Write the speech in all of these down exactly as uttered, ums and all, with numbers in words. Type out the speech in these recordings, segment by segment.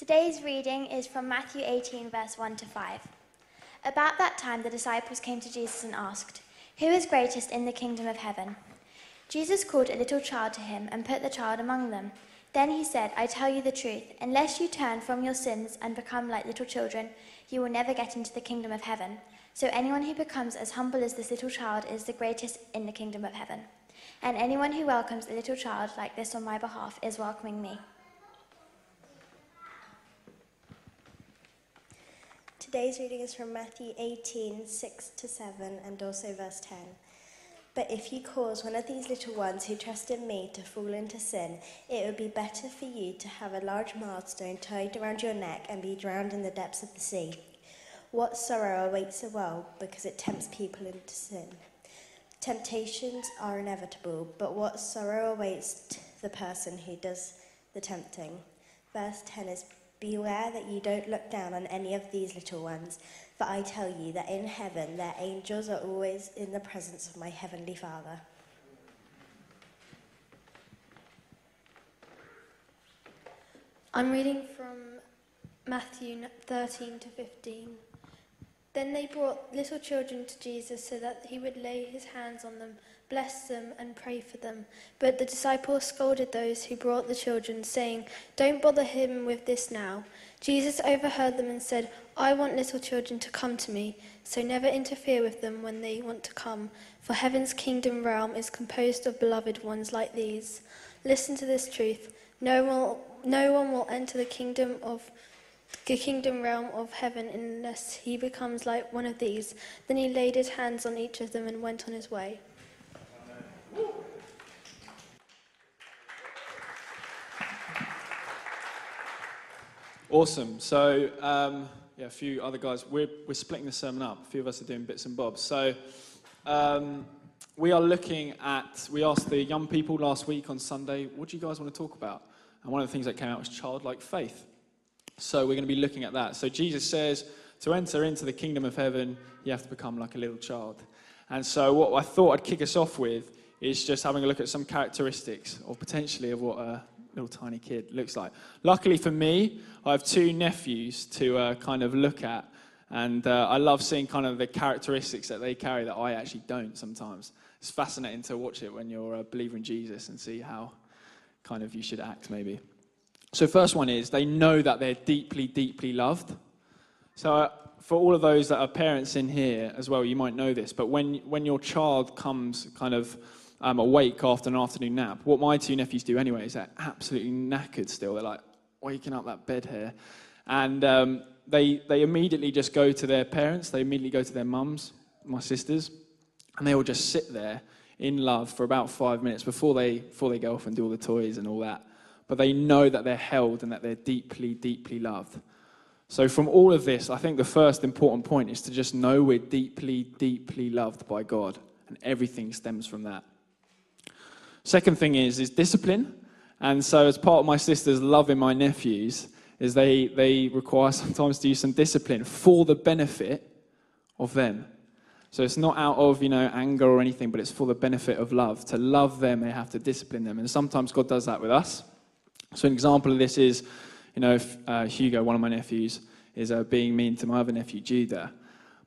Today's reading is from Matthew eighteen, verse one to five. About that time, the disciples came to Jesus and asked, "Who is greatest in the kingdom of heaven?" Jesus called a little child to him and put the child among them. Then he said, "I tell you the truth, unless you turn from your sins and become like little children, you will never get into the kingdom of heaven. So anyone who becomes as humble as this little child is the greatest in the kingdom of heaven. And anyone who welcomes a little child like this on my behalf is welcoming me." Today's reading is from Matthew eighteen, six to seven, and also verse ten. "But if you cause one of these little ones who trust in me to fall into sin, it would be better for you to have a large millstone tied around your neck and be drowned in the depths of the sea. What sorrow awaits the world because it tempts people into sin. Temptations are inevitable, but what sorrow awaits the person who does the tempting." Verse ten is, "Beware that you don't look down on any of these little ones, for I tell you that in heaven their angels are always in the presence of my heavenly Father." I'm reading from Matthew thirteen to fifteen. "Then they brought little children to Jesus so that he would lay his hands on them, bless them, and pray for them. But the disciples scolded those who brought the children, saying, 'Don't bother him with this now.' Jesus overheard them and said, 'I want little children to come to me, so never interfere with them when they want to come, for heaven's kingdom realm is composed of beloved ones like these. Listen to this truth. No one will, no one will enter the kingdom of the kingdom realm of heaven unless he becomes like one of these.' Then he laid his hands on each of them and went on his way." Awesome. So um, yeah, a few other guys, we're, we're splitting the sermon up. A few of us are doing bits and bobs. So um, we are looking at, we asked the young people last week on Sunday, what do you guys want to talk about? And one of the things that came out was childlike faith. So we're going to be looking at that. So Jesus says, to enter into the kingdom of heaven, you have to become like a little child. And so what I thought I'd kick us off with is just having a look at some characteristics, or potentially of what a little tiny kid looks like. Luckily for me, I have two nephews to uh, kind of look at. And uh, I love seeing kind of the characteristics that they carry that I actually don't sometimes. It's fascinating to watch it when you're a believer in Jesus and see how kind of you should act maybe. So first one is, they know that they're deeply, deeply loved. So uh, for all of those that are parents in here as well, you might know this, but when when your child comes kind of um, awake after an afternoon nap, what my two nephews do anyway is they're absolutely knackered still. They're like, waking up that bed here. And um, they, they immediately just go to their parents. They immediately go to their mums, my sisters, and they all just sit there in love for about five minutes before they before they go off and do all the toys and all that. But they know that they're held and that they're deeply, deeply loved. So from all of this, I think the first important point is to just know we're deeply, deeply loved by God, and everything stems from that. Second thing is, is discipline. And so as part of my sisters loving my nephews, is they, they require sometimes to use some discipline for the benefit of them. So it's not out of, you know, anger or anything, but it's for the benefit of love. To love them, they have to discipline them. And sometimes God does that with us. So an example of this is, you know, if, uh, Hugo, one of my nephews, is uh, being mean to my other nephew, Judah.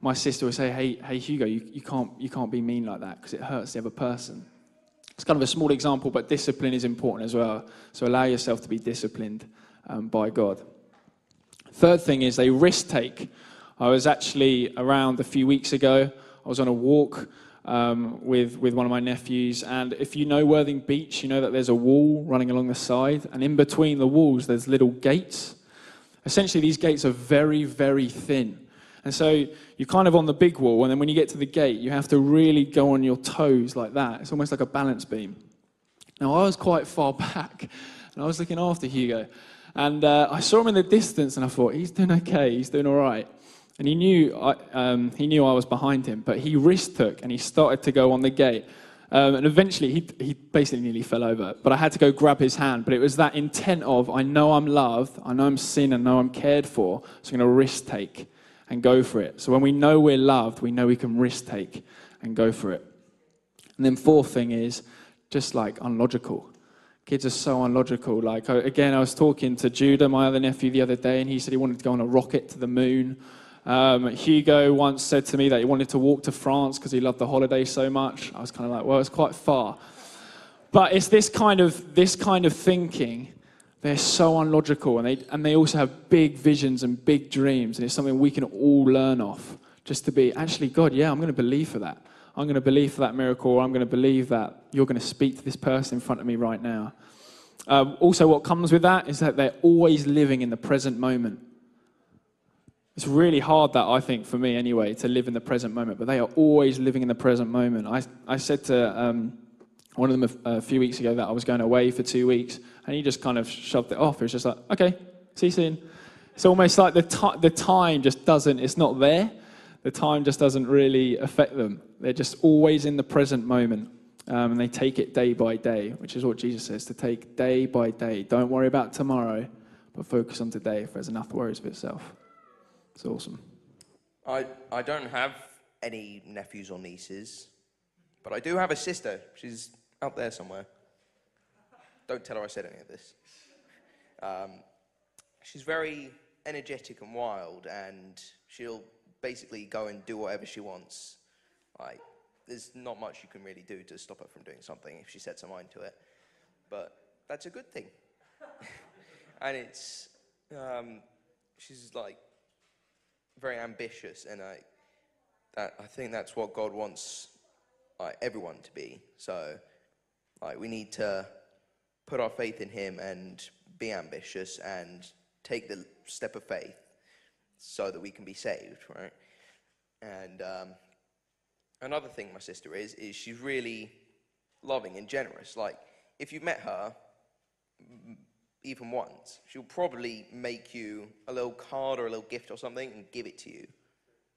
My sister will say, hey, hey Hugo, you, you, can't, you can't be mean like that because it hurts the other person. It's kind of a small example, but discipline is important as well. So allow yourself to be disciplined um, by God. Third thing is they risk take. I was actually around a few weeks ago. I was on a walk Um, with, with one of my nephews, and if you know Worthing Beach, you know that there's a wall running along the side, and in between the walls there's little gates. Essentially these gates are very, very thin, and so you're kind of on the big wall, and then when you get to the gate you have to really go on your toes like that. It's almost like a balance beam. Now I was quite far back, and I was looking after Hugo, and uh, I saw him in the distance, and I thought, he's doing okay, he's doing all right. And he knew I, um, he knew I was behind him, but he risk took and he started to go on the gate. Um, and eventually, he he basically nearly fell over. But I had to go grab his hand. But it was that intent of, I know I'm loved, I know I'm seen, and I know I'm cared for. So I'm going to risk take and go for it. So when we know we're loved, we know we can risk take and go for it. And then fourth thing is just like unlogical. Kids are so unlogical. Like, again, I was talking to Judah, my other nephew, the other day, and he said he wanted to go on a rocket to the moon. Um, Hugo once said to me that he wanted to walk to France because he loved the holiday so much. I was kind of like, well, it's quite far. But it's this kind of this kind of thinking. They're so unlogical, and they and they also have big visions and big dreams, and it's something we can all learn off. Just to be, actually, God, yeah, I'm going to believe for that. I'm going to believe for that miracle, or I'm going to believe that you're going to speak to this person in front of me right now. Um, also, what comes with that is that they're always living in the present moment. It's really hard, that, I think, for me anyway, to live in the present moment, but they are always living in the present moment. I, I said to um, one of them a, a few weeks ago that I was going away for two weeks, and he just kind of shoved it off. It was just like, okay, see you soon. It's almost like the t- the time just doesn't, it's not there. The time just doesn't really affect them. They're just always in the present moment, um, and they take it day by day, which is what Jesus says, to take day by day. Don't worry about tomorrow, but focus on today, for there's enough worries of itself. It's awesome. I, I don't have any nephews or nieces, but I do have a sister. She's out there somewhere. Don't tell her I said any of this. Um, she's very energetic and wild, and she'll basically go and do whatever she wants. Like, there's not much you can really do to stop her from doing something if she sets her mind to it. But that's a good thing. And it's, um, she's like very ambitious, and I, that, I think that's what God wants, like, everyone to be. So, like, we need to put our faith in Him and be ambitious and take the step of faith, so that we can be saved, right? And um, another thing my sister is, is she's really loving and generous. Like, if you met her even once, she'll probably make you a little card or a little gift or something and give it to you.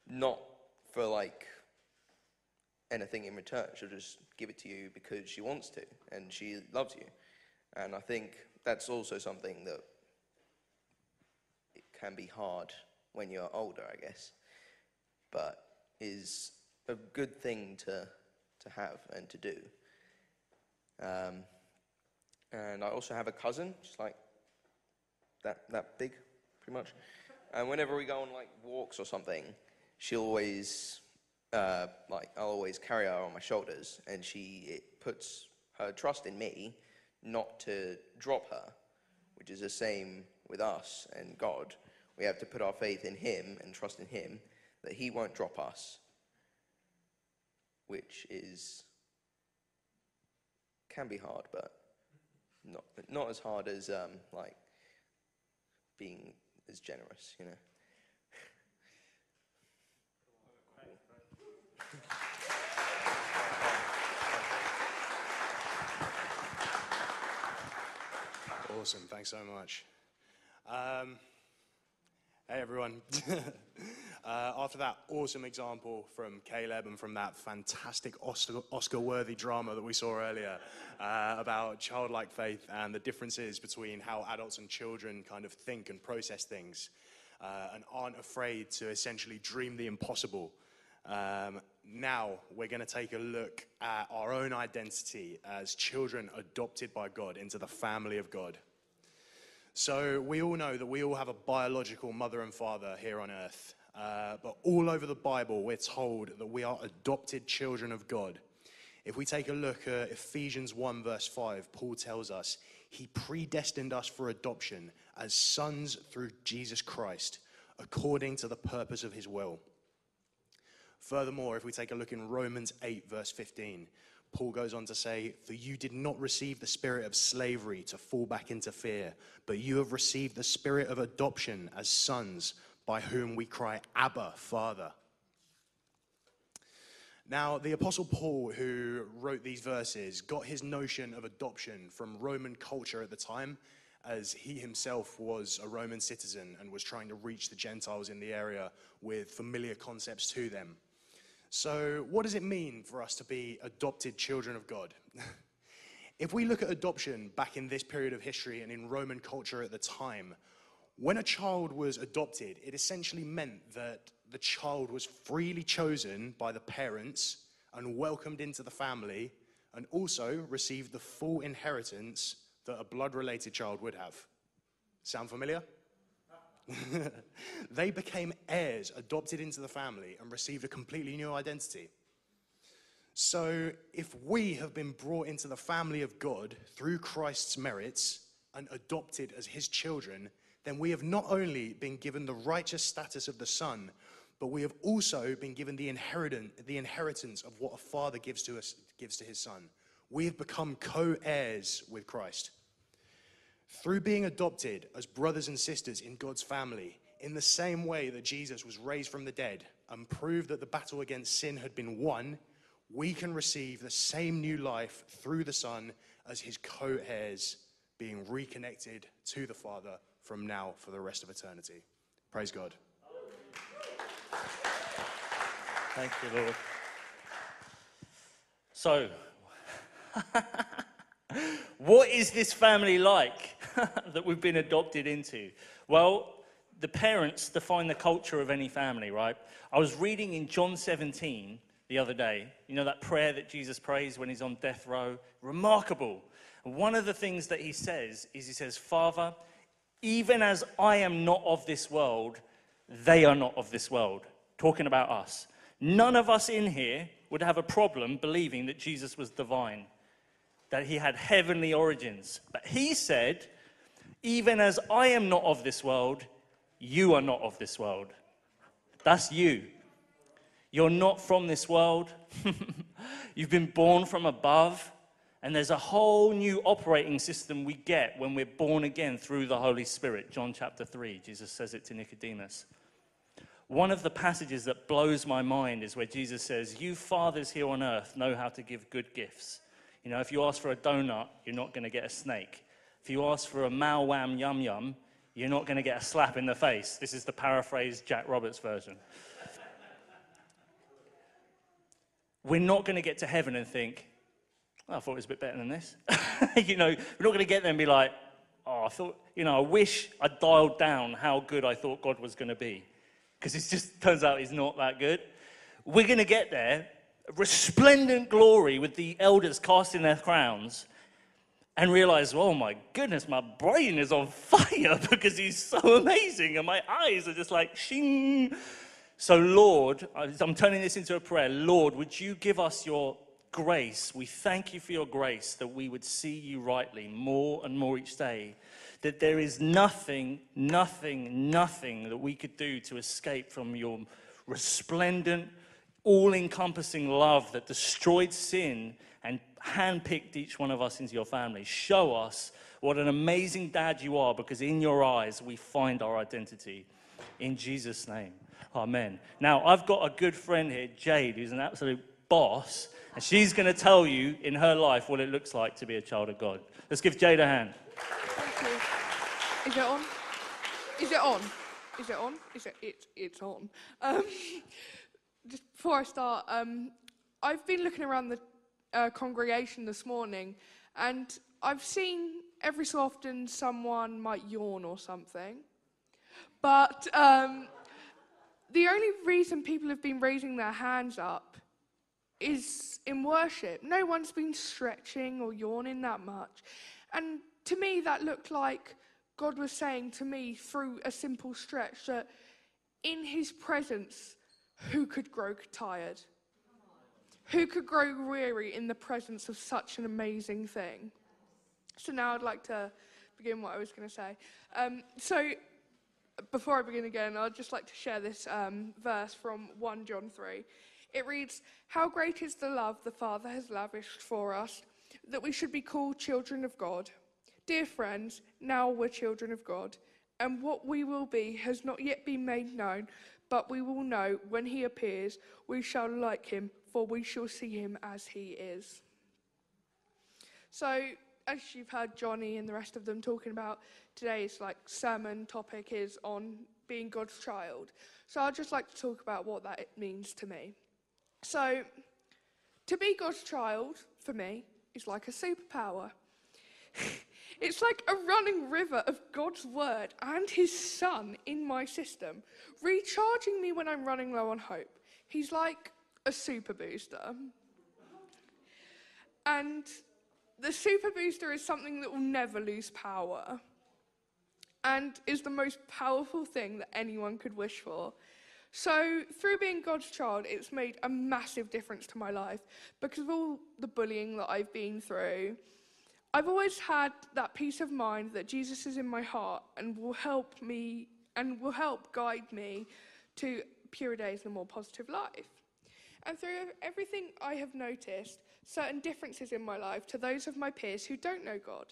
Not for, like, anything in return. She'll just give it to you because she wants to and she loves you. And I think that's also something that it can be hard when you're older, I guess, but is a good thing to to have and to do. Um, and I also have a cousin, just like that that big, pretty much. And whenever we go on like walks or something, she'll always uh, like I'll always carry her on my shoulders, and she it puts her trust in me not to drop her, which is the same with us and God. We have to put our faith in Him and trust in Him that He won't drop us, which is, can be hard, but not not as hard as um, like being as generous, you know. Awesome, thanks so much. Um, Hey everyone. uh, after that awesome example from Caleb and from that fantastic Oscar, Oscar-worthy drama that we saw earlier uh, about childlike faith and the differences between how adults and children kind of think and process things uh, and aren't afraid to essentially dream the impossible, um, now we're going to take a look at our own identity as children adopted by God into the family of God. So we all know that we all have a biological mother and father here on earth. Uh, but all over the Bible, we're told that we are adopted children of God. If we take a look at Ephesians one, verse five, Paul tells us, He predestined us for adoption as sons through Jesus Christ, according to the purpose of His will. Furthermore, if we take a look in Romans eight, verse fifteen, Paul goes on to say, For you did not receive the spirit of slavery to fall back into fear, but you have received the spirit of adoption as sons, by whom we cry, Abba, Father. Now, the Apostle Paul, who wrote these verses, got his notion of adoption from Roman culture at the time, as he himself was a Roman citizen and was trying to reach the Gentiles in the area with familiar concepts to them. So what does it mean for us to be adopted children of God? If we look at adoption back in this period of history and in Roman culture at the time, when a child was adopted, it essentially meant that the child was freely chosen by the parents and welcomed into the family, and also received the full inheritance that a blood-related child would have. Sound familiar? They became heirs, adopted into the family, and received a completely new identity. So if we have been brought into the family of God through Christ's merits and adopted as his children, then we have not only been given the righteous status of the son, but we have also been given the inheritance, the inheritance of what a father gives to us, gives to his son. We have become co-heirs with Christ. Through being adopted as brothers and sisters in God's family, in the same way that Jesus was raised from the dead and proved that the battle against sin had been won, we can receive the same new life through the Son as his co-heirs, being reconnected to the Father from now for the rest of eternity. Praise God. Thank you, Lord. So, what is this family like that we've been adopted into? Well, the parents define the culture of any family, right? I was reading in John seventeen the other day, you know, that prayer that Jesus prays when he's on death row. Remarkable. And one of the things that he says is he says, Father, even as I am not of this world, they are not of this world. Talking about us. None of us in here would have a problem believing that Jesus was divine, that he had heavenly origins. But he said, even as I am not of this world, you are not of this world. That's you. You're not from this world. You've been born from above. And there's a whole new operating system we get when we're born again through the Holy Spirit. John chapter three, Jesus says it to Nicodemus. One of the passages that blows my mind is where Jesus says, you fathers here on earth know how to give good gifts. You know, if you ask for a donut, you're not going to get a snake. If you ask for a mal wham yum yum, you're not going to get a slap in the face. This is the paraphrased Jack Roberts version. We're not going to get to heaven and think, oh, I thought it was a bit better than this. You know, we're not going to get there and be like, oh, I thought, you know, I wish I dialed down how good I thought God was going to be. Because it just turns out he's not that good. We're going to get there. Resplendent glory with the elders casting their crowns and realize, oh my goodness, my brain is on fire because he's so amazing and my eyes are just like shing. So Lord, I'm turning this into a prayer. Lord, would you give us your grace? We thank you for your grace that we would see you rightly more and more each day, that there is nothing, nothing, nothing that we could do to escape from your resplendent, all-encompassing love that destroyed sin and handpicked each one of us into your family. Show us what an amazing dad you are, because in your eyes we find our identity. In Jesus' name, amen. Now, I've got a good friend here, Jade, who's an absolute boss, and she's going to tell you in her life what it looks like to be a child of God. Let's give Jade a hand. Thank you. Is it on? Is it on? Is it on? Is it? it it's on. Um, Just before I start, um, I've been looking around the uh, congregation this morning, and I've seen every so often someone might yawn or something. But um, the only reason people have been raising their hands up is in worship. No one's been stretching or yawning that much. And to me, that looked like God was saying to me through a simple stretch that in his presence, who could grow tired? Who could grow weary in the presence of such an amazing thing? So now I'd like to begin what I was going to say. Um, so before I begin again, I'd just like to share this um, verse from First John three. It reads, how great is the love the Father has lavished for us, that we should be called children of God. Dear friends, now we're children of God, and what we will be has not yet been made known, but we will know when he appears, we shall like him, for we shall see him as he is. So, as you've heard Johnny and the rest of them talking about, today's like sermon topic is on being God's child. So I'd just like to talk about what that means to me. So, to be God's child, for me, is like a superpower. It's like a running river of God's word and his son in my system, recharging me when I'm running low on hope. He's like a super booster. And the super booster is something that will never lose power and is the most powerful thing that anyone could wish for. So through being God's child, it's made a massive difference to my life because of all the bullying that I've been through. I've always had that peace of mind that Jesus is in my heart and will help me and will help guide me to purer days and a more positive life. And through everything I have noticed, certain differences in my life to those of my peers who don't know God.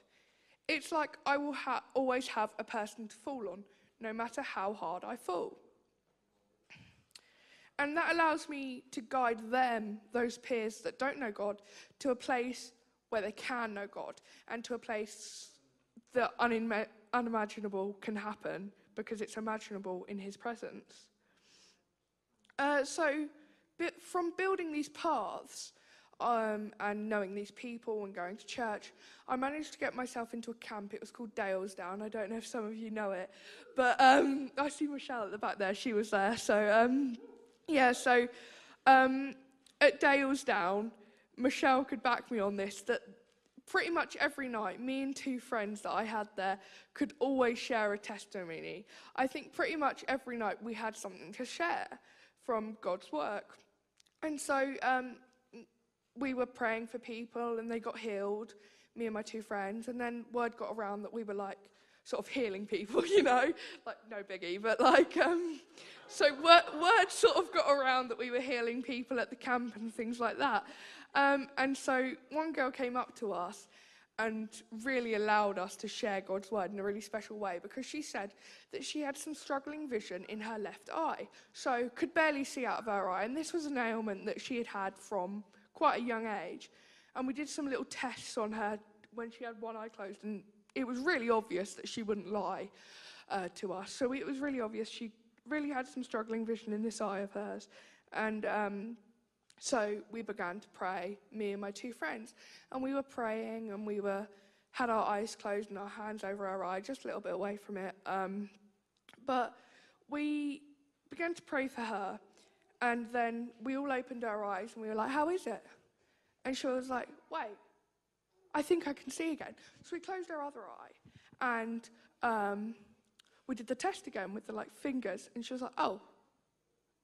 It's like I will ha- always have a person to fall on, no matter how hard I fall. And that allows me to guide them, those peers that don't know God, to a place where they can know God and to a place that unima- unimaginable can happen because it's imaginable in his presence. Uh, so but from building these paths um, and knowing these people and going to church, I managed to get myself into a camp. It was called Dale's Down. I don't know if some of you know it, but um, I see Michelle at the back there. She was there. So, um, yeah, so um, at Dale's Down, Michelle could back me on this, that pretty much every night, me and two friends that I had there could always share a testimony. I think pretty much every night we had something to share from God's work. And so um, we were praying for people and they got healed, me and my two friends, and then word got around that we were like sort of healing people, you know, like no biggie, but like, um, so word, word sort of got around that we were healing people at the camp and things like that. Um, and so one girl came up to us and really allowed us to share God's word in a really special way because she said that she had some struggling vision in her left eye, so could barely see out of her eye, and this was an ailment that she had had from quite a young age. And we did some little tests on her when she had one eye closed, and it was really obvious that she wouldn't lie uh, to us. So it was really obvious she really had some struggling vision in this eye of hers, and um, so we began to pray, me and my two friends, and we were praying and we were had our eyes closed and our hands over our eye, just a little bit away from it. Um, but we began to pray for her, and then we all opened our eyes and we were like, how is it? And she was like, wait, I think I can see again. So we closed our other eye and um, we did the test again with the like fingers, and she was like, oh,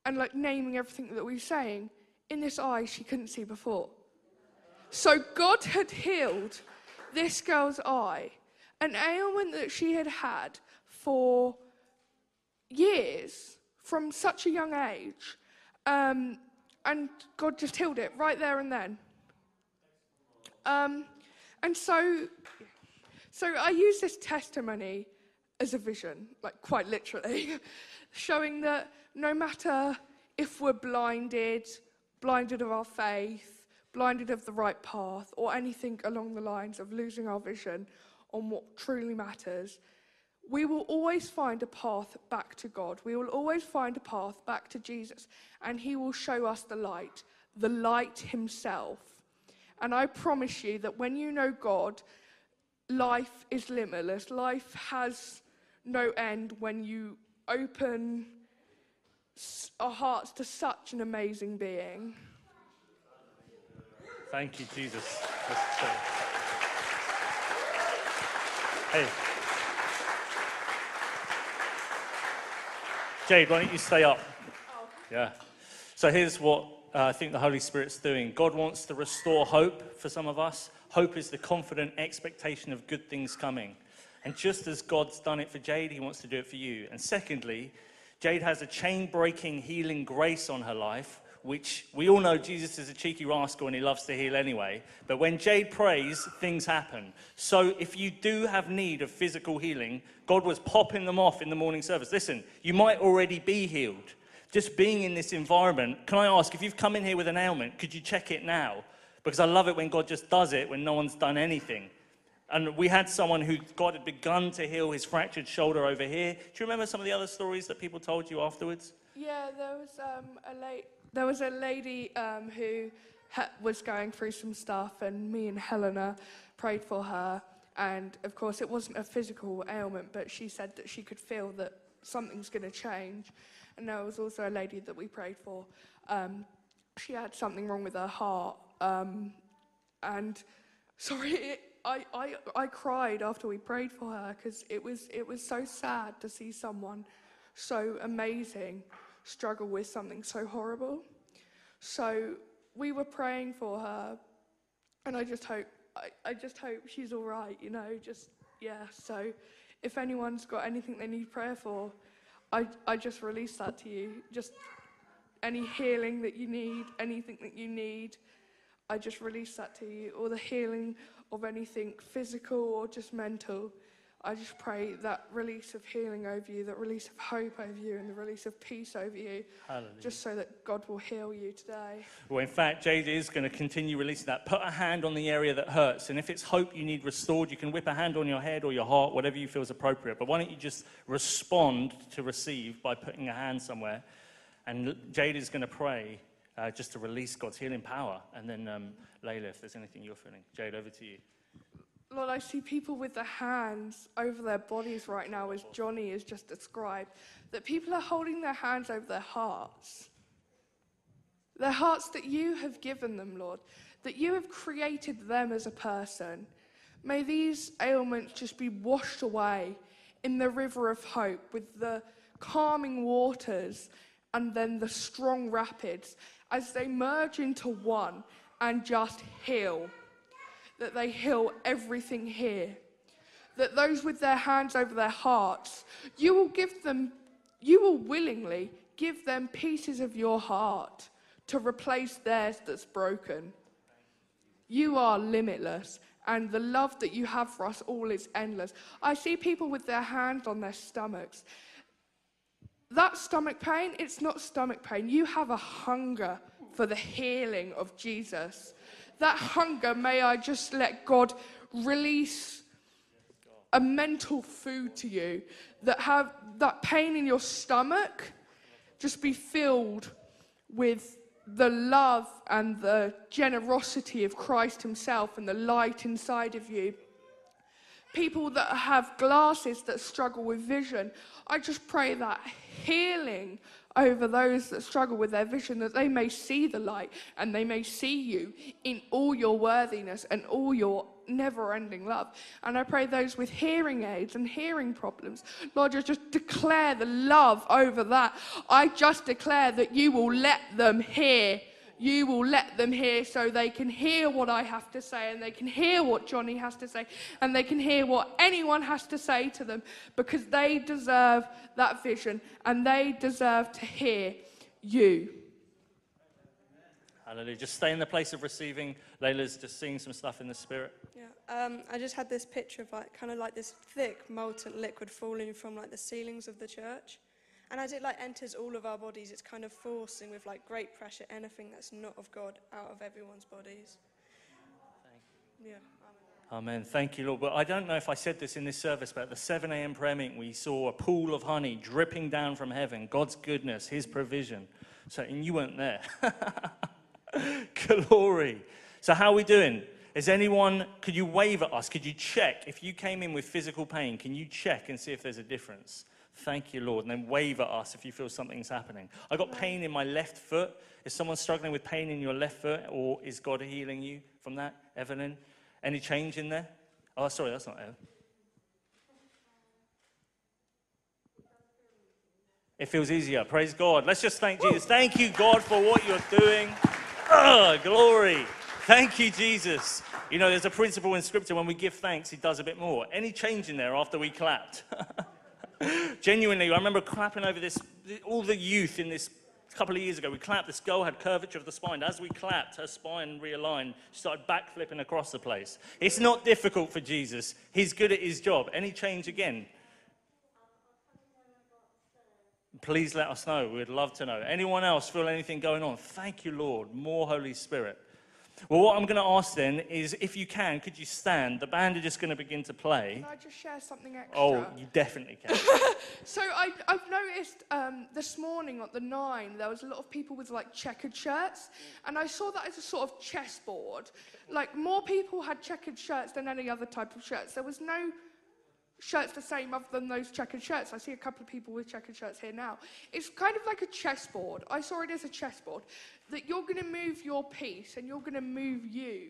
and like naming everything that we were saying. In this eye she couldn't see before. So God had healed this girl's eye, an ailment that she had had for years from such a young age, um, and God just healed it right there and then. Um, and so, so I use this testimony as a vision, like quite literally, showing that no matter if we're blinded, blinded of our faith, blinded of the right path, or anything along the lines of losing our vision on what truly matters, we will always find a path back to God. We will always find a path back to Jesus, and he will show us the light, the light himself. And I promise you that when you know God, life is limitless. Life has no end when you open our hearts to such an amazing being. Thank you, Jesus. Hey, Jade, why don't you stay up? Oh. Yeah. So here's what uh, I think the Holy Spirit's doing. God wants to restore hope for some of us. Hope is the confident expectation of good things coming. And just as God's done it for Jade, he wants to do it for you. And secondly, Jade has a chain-breaking healing grace on her life, which we all know Jesus is a cheeky rascal and he loves to heal anyway. But when Jade prays, things happen. So if you do have need of physical healing, God was popping them off in the morning service. Listen, you might already be healed. Just being in this environment, can I ask, if you've come in here with an ailment, could you check it now? Because I love it when God just does it when no one's done anything. And we had someone who God had begun to heal his fractured shoulder over here. Do you remember some of the other stories that people told you afterwards? Yeah, there was um, a la- there was a lady um, who ha- was going through some stuff, and me and Helena prayed for her. And of course, it wasn't a physical ailment, but she said that she could feel that something's going to change. And there was also a lady that we prayed for. Um, she had something wrong with her heart, um, and Sorry, it, I, I, I cried after we prayed for her because it was, it was so sad to see someone so amazing struggle with something so horrible. So we were praying for her, and I just hope, I, I just hope she's all right, you know, just, yeah. So if anyone's got anything they need prayer for, I, I just release that to you. Just any healing that you need, anything that you need, I just release that to you, or the healing of anything physical or just mental. I just pray that release of healing over you, that release of hope over you, and the release of peace over you. Hallelujah. Just so that God will heal you today. Well, in fact, Jade is going to continue releasing that. Put a hand on the area that hurts, and if it's hope you need restored, you can whip a hand on your head or your heart, whatever you feel is appropriate. But why don't you just respond to receive by putting a hand somewhere? And Jade is going to pray uh, just to release God's healing power. And then, um, Layla, if there's anything you're feeling. Jade, over to you. Lord, I see people with their hands over their bodies right now, as Johnny has just described, that people are holding their hands over their hearts. Their hearts that you have given them, Lord, that you have created them as a person. May these ailments just be washed away in the river of hope with the calming waters and then the strong rapids as they merge into one and just heal. That they heal everything here. That those with their hands over their hearts, you will give them, you will willingly give them pieces of your heart to replace theirs that's broken. You are limitless, and the love that you have for us all is endless. I see people with their hands on their stomachs. That stomach pain, it's not stomach pain. You have a hunger for the healing of Jesus. That hunger, may I just let God release a mental food to you, that have that pain in your stomach just be filled with the love and the generosity of Christ himself and the light inside of you. People that have glasses that struggle with vision, I just pray that healing over those that struggle with their vision, that they may see the light and they may see you in all your worthiness and all your never-ending love. And I pray those with hearing aids and hearing problems, Lord, I just declare the love over that. I just declare that you will let them hear. You will let them hear so they can hear what I have to say, and they can hear what Johnny has to say, and they can hear what anyone has to say to them, because they deserve that vision and they deserve to hear you. Hallelujah. Just stay in the place of receiving. Layla's just seeing some stuff in the spirit. Yeah. Um, I just had this picture of like kind of like this thick molten liquid falling from like the ceilings of the church. And as it like enters all of our bodies, it's kind of forcing with like great pressure anything that's not of God out of everyone's bodies. Thank you. Yeah. Amen. Amen. Thank you, Lord. But I don't know if I said this in this service, but at the seven a.m. prayer meeting, we saw a pool of honey dripping down from heaven. God's goodness, his provision. So, and you weren't there. Glory. So how are we doing? Is anyone, could you wave at us? Could you check? If you came in with physical pain, can you check and see if there's a difference? Thank you, Lord. And then wave at us if you feel something's happening. I got pain in my left foot. Is someone struggling with pain in your left foot, or is God healing you from that? Evelyn, any change in there? Oh, sorry, that's not Evelyn. It feels easier. Praise God. Let's just thank Jesus. Thank you, God, for what you're doing. Oh, glory. Thank you, Jesus. You know, there's a principle in Scripture. When we give thanks, he does a bit more. Any change in there after we clapped? Genuinely, I remember clapping over this, all the youth in this a couple of years ago. We clapped, this girl had curvature of the spine. As we clapped, her spine realigned. She started backflipping across the place. It's not difficult for Jesus. He's good at his job. Any change again? Please let us know. We'd love to know. Anyone else feel anything going on? Thank you, Lord. More Holy Spirit. Well, what I'm going to ask then is, if you can, could you stand? The band are just going to begin to play. Can I just share something extra? Oh, you definitely can. So I, I've noticed um, this morning at the nine, there was a lot of people with, like, checkered shirts. And I saw that as a sort of chessboard. Like, more people had checkered shirts than any other type of shirts. There was no shirts the same other than those checkered shirts. I see a couple of people with checkered shirts here now. It's kind of like a chessboard. I saw it as a chessboard, that you're going to move your piece and you're going to move you.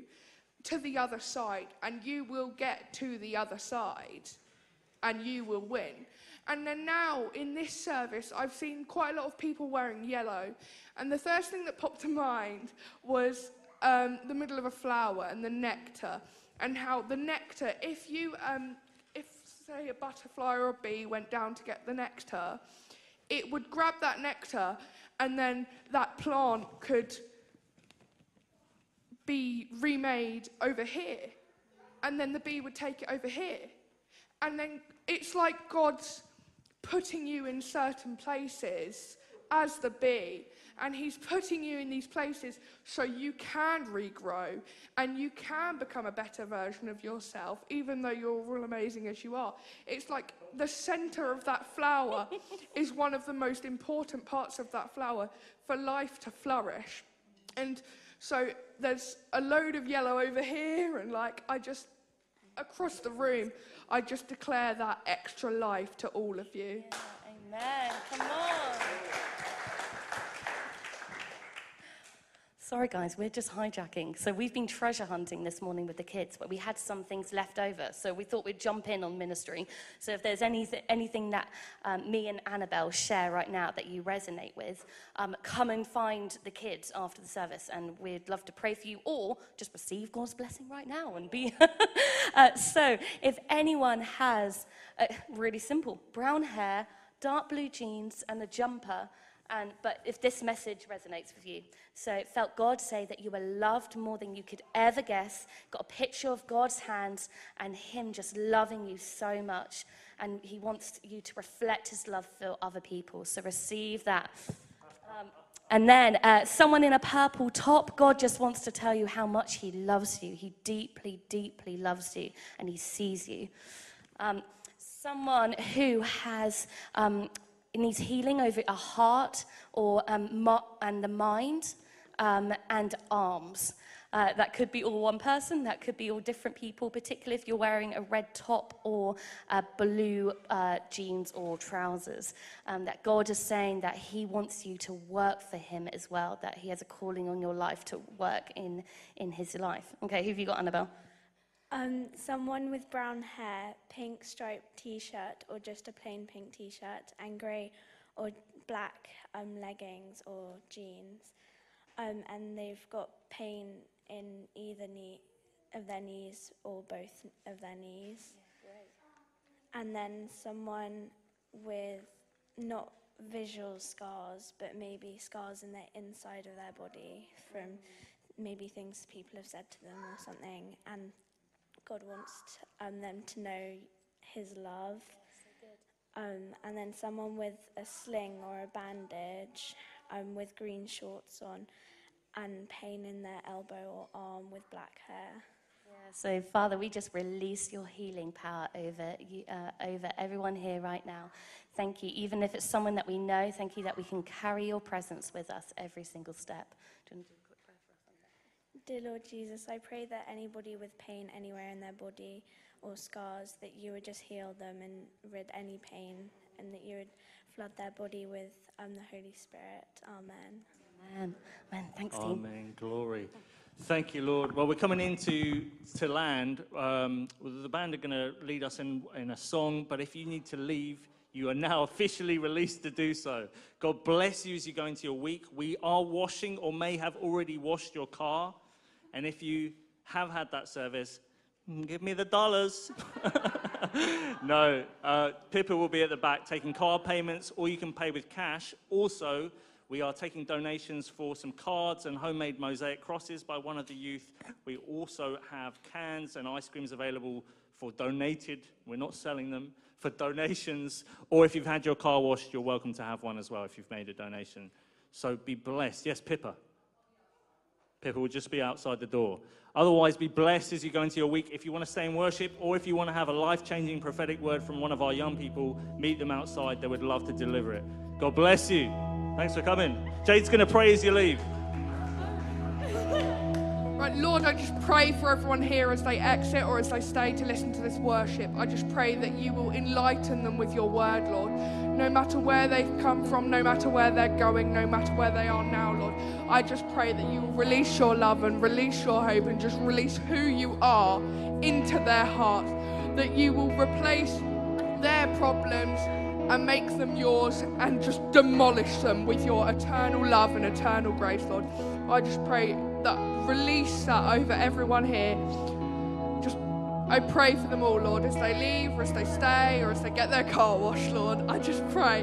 to the other side, and you will get to the other side, and you will win. And then now, in this service, I've seen quite a lot of people wearing yellow, and the first thing that popped to mind was um, the middle of a flower and the nectar, and how the nectar, if you, um, if, say, a butterfly or a bee went down to get the nectar, it would grab that nectar, and then that plant could be remade over here, and then the bee would take it over here. And then it's like God's putting you in certain places as the bee, and he's putting you in these places so you can regrow and you can become a better version of yourself, even though you're all amazing as you are. It's like the center of that flower is one of the most important parts of that flower for life to flourish. And so there's a load of yellow over here, and like I just across the room, I just declare that extra life to all of you. Yeah, amen. Come on. Sorry, guys, we're just hijacking. So we've been treasure hunting this morning with the kids, but we had some things left over. So we thought we'd jump in on ministry. So if there's any, anything that um, me and Annabelle share right now that you resonate with, um, come and find the kids after the service, and we'd love to pray for you, or just receive God's blessing right now and be... uh, so if anyone has, uh, really simple, brown hair, dark blue jeans, and a jumper, And, but if this message resonates with you, so it felt God say that you were loved more than you could ever guess, got a picture of God's hands and him just loving you so much, and he wants you to reflect his love for other people, so receive that. Um, and then uh, someone in a purple top, God just wants to tell you how much he loves you. He deeply, deeply loves you, and he sees you. Um, someone who has... Um, It needs healing over a heart or um, and the mind um, and arms. Uh, that could be all one person. That could be all different people, particularly if you're wearing a red top or uh, blue uh, jeans or trousers. Um, that God is saying that he wants you to work for him as well, that he has a calling on your life to work in, in his life. Okay, who have you got, Annabelle? Um, someone with brown hair, pink striped t-shirt or just a plain pink t-shirt, and grey or black um, leggings or jeans, um, and they've got pain in either knee of their knees or both of their knees. Yeah, and then someone with not visual scars but maybe scars in the inside of their body from maybe things people have said to them or something, and God wants to, um, them to know his love. Um, and then someone with a sling or a bandage, um, with green shorts on and pain in their elbow or arm, with black hair. Yeah, so, Father, we just release your healing power over you, uh, over everyone here right now. Thank you. Even if it's someone that we know, thank you that we can carry your presence with us every single step. Do you want to do Dear Lord Jesus, I pray that anybody with pain anywhere in their body or scars, that you would just heal them and rid any pain, and that you would flood their body with um, the Holy Spirit. Amen. Amen. Amen. Thanks, Steve. Amen. Glory. Thank you, Lord. Well, we're coming into to land. Um, the band are going to lead us in, in a song, but if you need to leave, you are now officially released to do so. God bless you as you go into your week. We are washing or may have already washed your car. And if you have had that service, give me the dollars. No, uh, Pippa will be at the back taking card payments, or you can pay with cash. Also, we are taking donations for some cards and homemade mosaic crosses by one of the youth. We also have cans and ice creams available for donated. We're not selling them, for donations. Or if you've had your car washed, you're welcome to have one as well if you've made a donation. So be blessed. Yes, Pippa. People will just be outside the door. Otherwise, be blessed as you go into your week. If you want to stay in worship, or if you want to have a life-changing prophetic word from one of our young people, meet them outside. They would love to deliver it. God bless you. Thanks for coming. Jade's going to pray as you leave. Right, Lord, I just pray for everyone here as they exit or as they stay to listen to this worship. I just pray that you will enlighten them with your word, Lord. No matter where they've come from, no matter where they're going, no matter where they are now, Lord, I just pray that you will release your love and release your hope and just release who you are into their hearts, that you will replace their problems and make them yours and just demolish them with your eternal love and eternal grace, Lord. I just pray that release that over everyone here. Just, I pray for them all, Lord, as they leave or as they stay or as they get their car washed, Lord. I just pray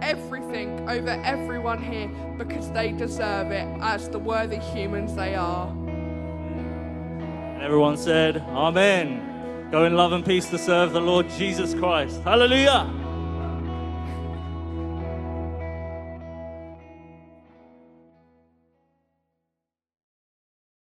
everything over everyone here because they deserve it as the worthy humans they are. And everyone said, Amen. Go in love and peace to serve the Lord Jesus Christ. Hallelujah.